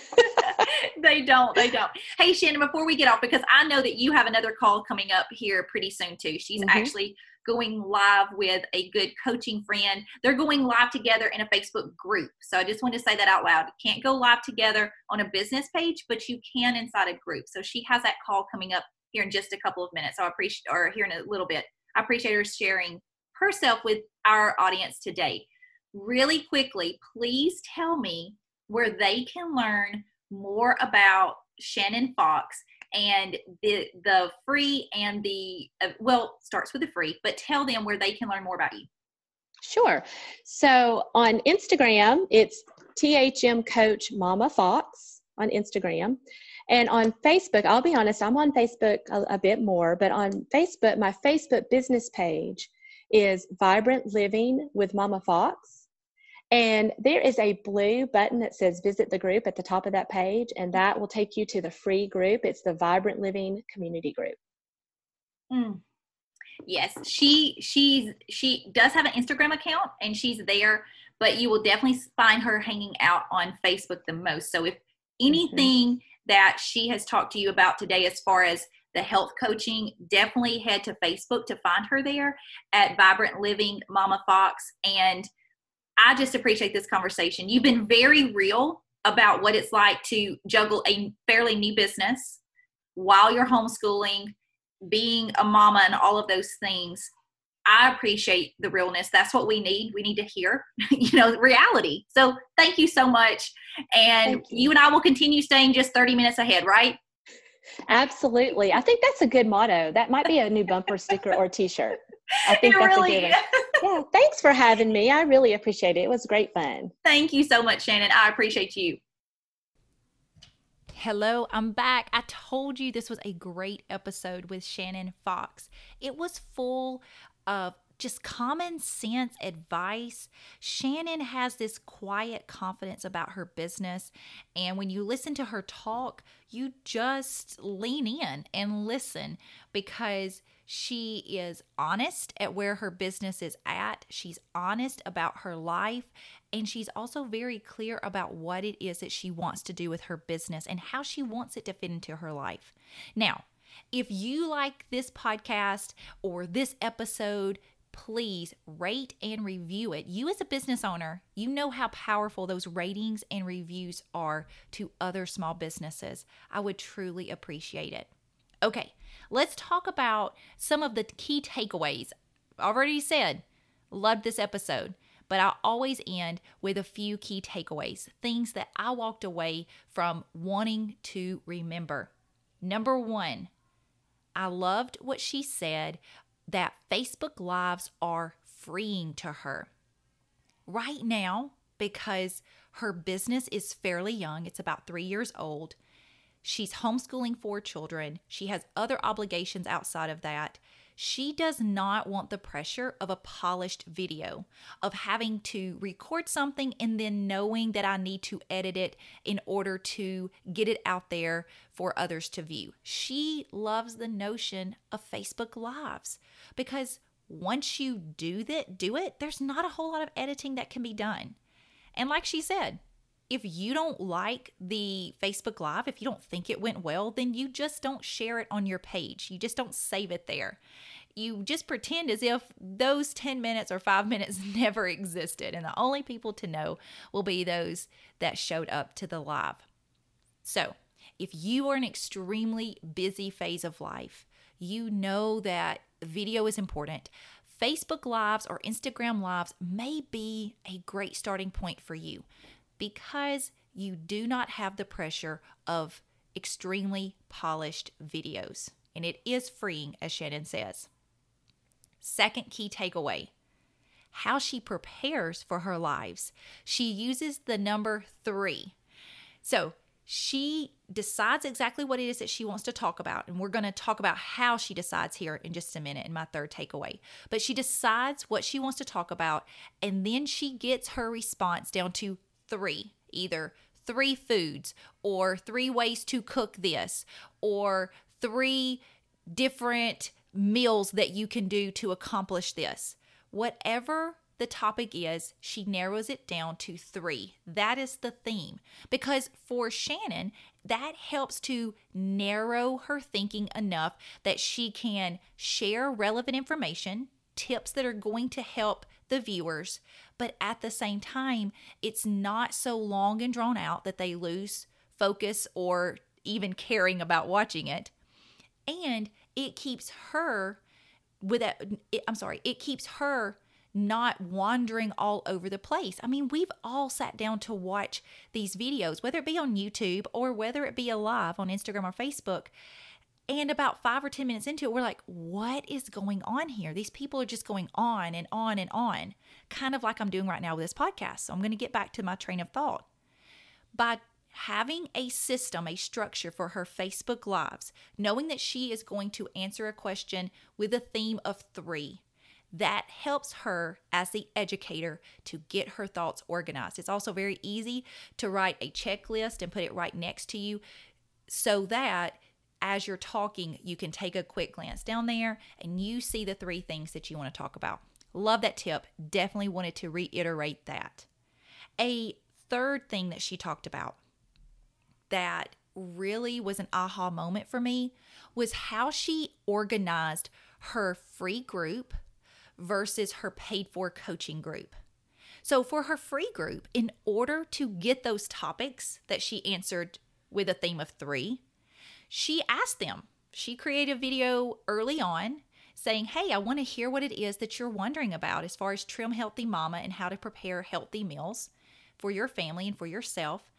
They don't, they don't. Hey, Shannon, before we get off, because I know that you have another call coming up here pretty soon too. She's mm-hmm. actually going live with a good coaching friend. They're going live together in a Facebook group. So I just wanted to say that out loud. You can't go live together on a business page, but you can inside a group. So she has that call coming up here in just a couple of minutes. So I appreciate, or here in a little bit, I appreciate her sharing herself with our audience today. Really quickly, please tell me where they can learn more about Shannon Fox and the, the free and the, uh, well, starts with the free, but tell them where they can learn more about you. Sure. So on Instagram, it's T H M Coach Mama Fox on Instagram. And on Facebook, I'll be honest, I'm on Facebook a, a bit more, but on Facebook, my Facebook business page is Vibrant Living with Mama Fox. And there is a blue button that says visit the group at the top of that page, and that will take you to the free group. It's the Vibrant Living Community Group. Mm. Yes, she she's she does have an Instagram account, and she's there, but you will definitely find her hanging out on Facebook the most. So if anything mm-hmm. that she has talked to you about today as far as the health coaching, definitely head to Facebook to find her there at Vibrant Living Mama Fox. And I just appreciate this conversation. You've been very real about what it's like to juggle a fairly new business while you're homeschooling, being a mama, and all of those things. I appreciate the realness. That's what we need. We need to hear, you know, reality. So thank you so much. And you. you and I will continue staying just thirty minutes ahead, right? Absolutely. I think that's a good motto. That might be a new bumper sticker or t-shirt. I think it that's really a good one. Yeah. Thanks for having me. I really appreciate it. It was great fun. Thank you so much, Shannon. I appreciate you. Hello, I'm back. I told you this was a great episode with Shannon Fox. It was full of just common sense advice. Shannon has this quiet confidence about her business, and when you listen to her talk, you just lean in and listen because she is honest at where her business is at. She's honest about her life. And she's also very clear about what it is that she wants to do with her business and how she wants it to fit into her life. Now, if you like this podcast or this episode, please rate and review it. You as a business owner, you know how powerful those ratings and reviews are to other small businesses. I would truly appreciate it. Okay, let's talk about some of the key takeaways. Already said, love this episode, but I always end with a few key takeaways, things that I walked away from wanting to remember. Number one, I loved what she said, that Facebook Lives are freeing to her. Right now, because her business is fairly young, it's about three years old, she's homeschooling four children. She has other obligations outside of that. She does not want the pressure of a polished video, of having to record something and then knowing that I need to edit it in order to get it out there for others to view. She loves the notion of Facebook Lives because once you do that, do it, there's not a whole lot of editing that can be done. And like she said, if you don't like the Facebook Live, if you don't think it went well, then you just don't share it on your page. You just don't save it there. You just pretend as if those ten minutes or five minutes never existed. And the only people to know will be those that showed up to the live. So if you are in an extremely busy phase of life, you know that video is important. Facebook Lives or Instagram Lives may be a great starting point for you, because you do not have the pressure of extremely polished videos. And it is freeing, as Shannon says. Second key takeaway, how she prepares for her lives. She uses the number three. So she decides exactly what it is that she wants to talk about. And we're going to talk about how she decides here in just a minute in my third takeaway. But she decides what she wants to talk about, and then she gets her response down to three, either three foods or three ways to cook this or three different meals that you can do to accomplish this. Whatever the topic is, she narrows it down to three. That is the theme, because for Shannon, that helps to narrow her thinking enough that she can share relevant information, tips that are going to help the viewers, but at the same time, it's not so long and drawn out that they lose focus or even caring about watching it. And it keeps her with a, it, I'm sorry, it keeps her not wandering all over the place. I mean, we've all sat down to watch these videos, whether it be on YouTube or whether it be a live on Instagram or Facebook. And about five or ten minutes into it, we're like, what is going on here? These people are just going on and on and on, kind of like I'm doing right now with this podcast. So I'm going to get back to my train of thought. By having a system, a structure for her Facebook Lives, knowing that she is going to answer a question with a theme of three, that helps her as the educator to get her thoughts organized. It's also very easy to write a checklist and put it right next to you so that as you're talking, you can take a quick glance down there and you see the three things that you want to talk about. Love that tip. Definitely wanted to reiterate that. A third thing that she talked about that really was an aha moment for me was how she organized her free group versus her paid for coaching group. So for her free group, in order to get those topics that she answered with a theme of three, she asked them, she created a video early on saying, hey, I want to hear what it is that you're wondering about as far as Trim Healthy Mama and how to prepare healthy meals for your family and for yourself.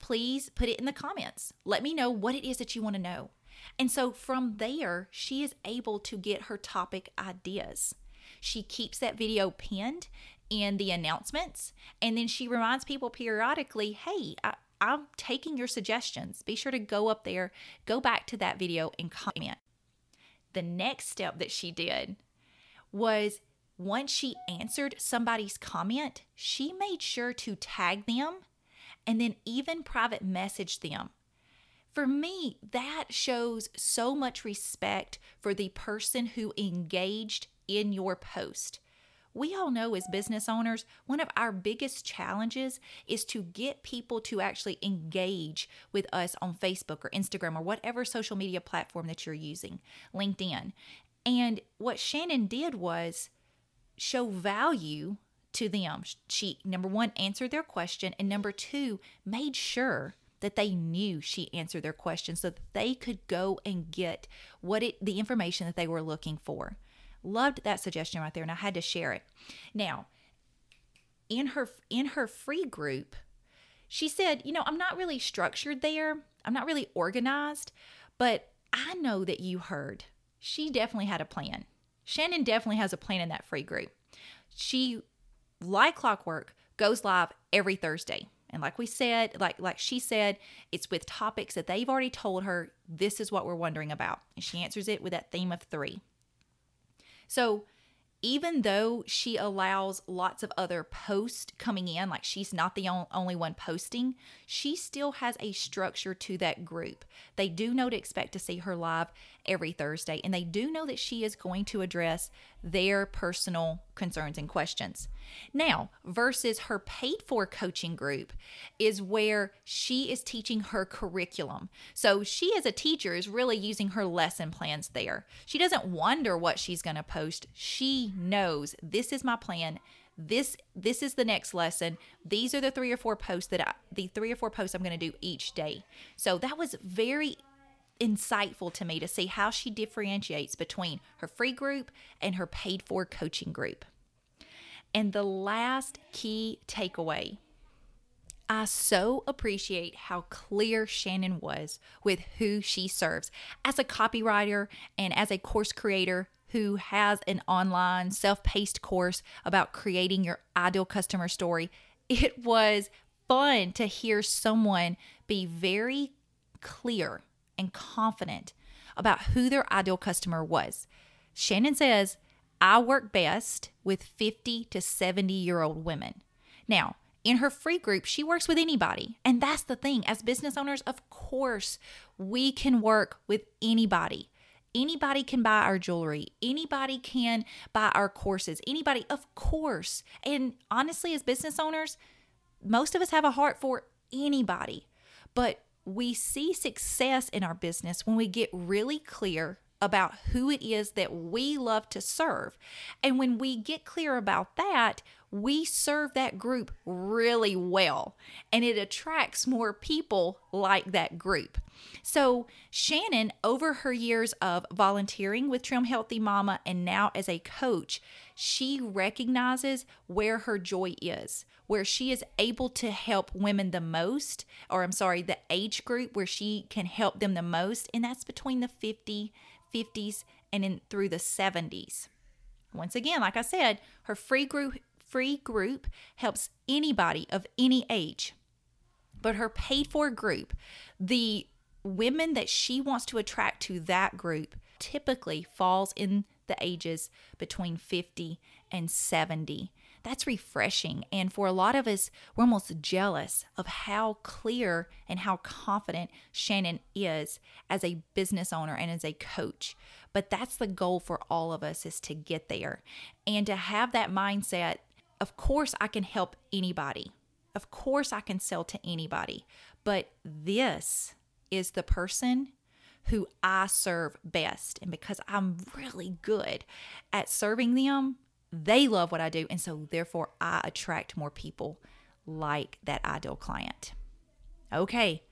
Please put it in the comments. Let me know what it is that you want to know. And so from there, she is able to get her topic ideas. She keeps that video pinned in the announcements, and then she reminds people periodically, hey, I I'm taking your suggestions. Be sure to go up there, go back to that video and comment. The next step that she did was once she answered somebody's comment, she made sure to tag them and then even private message them. For me, that shows so much respect for the person who engaged in your post. We all know as business owners, one of our biggest challenges is to get people to actually engage with us on Facebook or Instagram or whatever social media platform that you're using, LinkedIn. And what Shannon did was show value to them. She, number one, answered their question, and number two, made sure that they knew she answered their question so that they could go and get what it, the information that they were looking for. Loved that suggestion right there, and I had to share it. Now, in her in her free group, she said, you know, I'm not really structured there. I'm not really organized, but I know that you heard. She definitely had a plan. Shannon definitely has a plan in that free group. She, like clockwork, goes live every Thursday. And like we said, like like she said, it's with topics that they've already told her, this is what we're wondering about. And she answers it with that theme of three. So even though she allows lots of other posts coming in, like she's not the only one posting, she still has a structure to that group. They do know to expect to see her live every Thursday, and they do know that she is going to address their personal concerns and questions. Now, versus her paid-for coaching group is where she is teaching her curriculum. So she as a teacher is really using her lesson plans there. She doesn't wonder what she's going to post. She knows, this is my plan. This this is the next lesson. These are the three or four posts that I, the three or four posts I'm going to do each day. So that was very insightful to me to see how she differentiates between her free group and her paid for coaching group. And the last key takeaway, I so appreciate how clear Shannon was with who she serves as a copywriter and as a course creator who has an online self-paced course about creating your ideal customer story. It was fun to hear someone be very clear and confident about who their ideal customer was. Shannon says, I work best with fifty to seventy year old women. Now, in her free group, she works with anybody. And that's the thing. As business owners, of course, we can work with anybody. Anybody can buy our jewelry. Anybody can buy our courses. Anybody, of course. And honestly, as business owners, most of us have a heart for anybody. But we see success in our business when we get really clear about who it is that we love to serve. And when we get clear about that, we serve that group really well. And it attracts more people like that group. So Shannon, over her years of volunteering with Trim Healthy Mama and now as a coach, she recognizes where her joy is, where she is able to help women the most, or I'm sorry, the age group where she can help them the most, and that's between the fifties and in through the seventies. Once again, like I said, her free group free group helps anybody of any age. But her paid for group, the women that she wants to attract to that group typically falls in the ages between fifty and seventy. That's refreshing. And for a lot of us, we're almost jealous of how clear and how confident Shannon is as a business owner and as a coach. But that's the goal for all of us, is to get there and to have that mindset. Of course, I can help anybody. Of course, I can sell to anybody. But this is the person who I serve best. And because I'm really good at serving them, they love what I do. And so therefore I attract more people like that ideal client. Okay.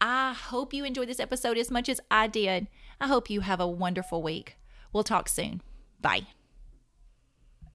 I hope you enjoyed this episode as much as I did. I hope you have a wonderful week. We'll talk soon. Bye.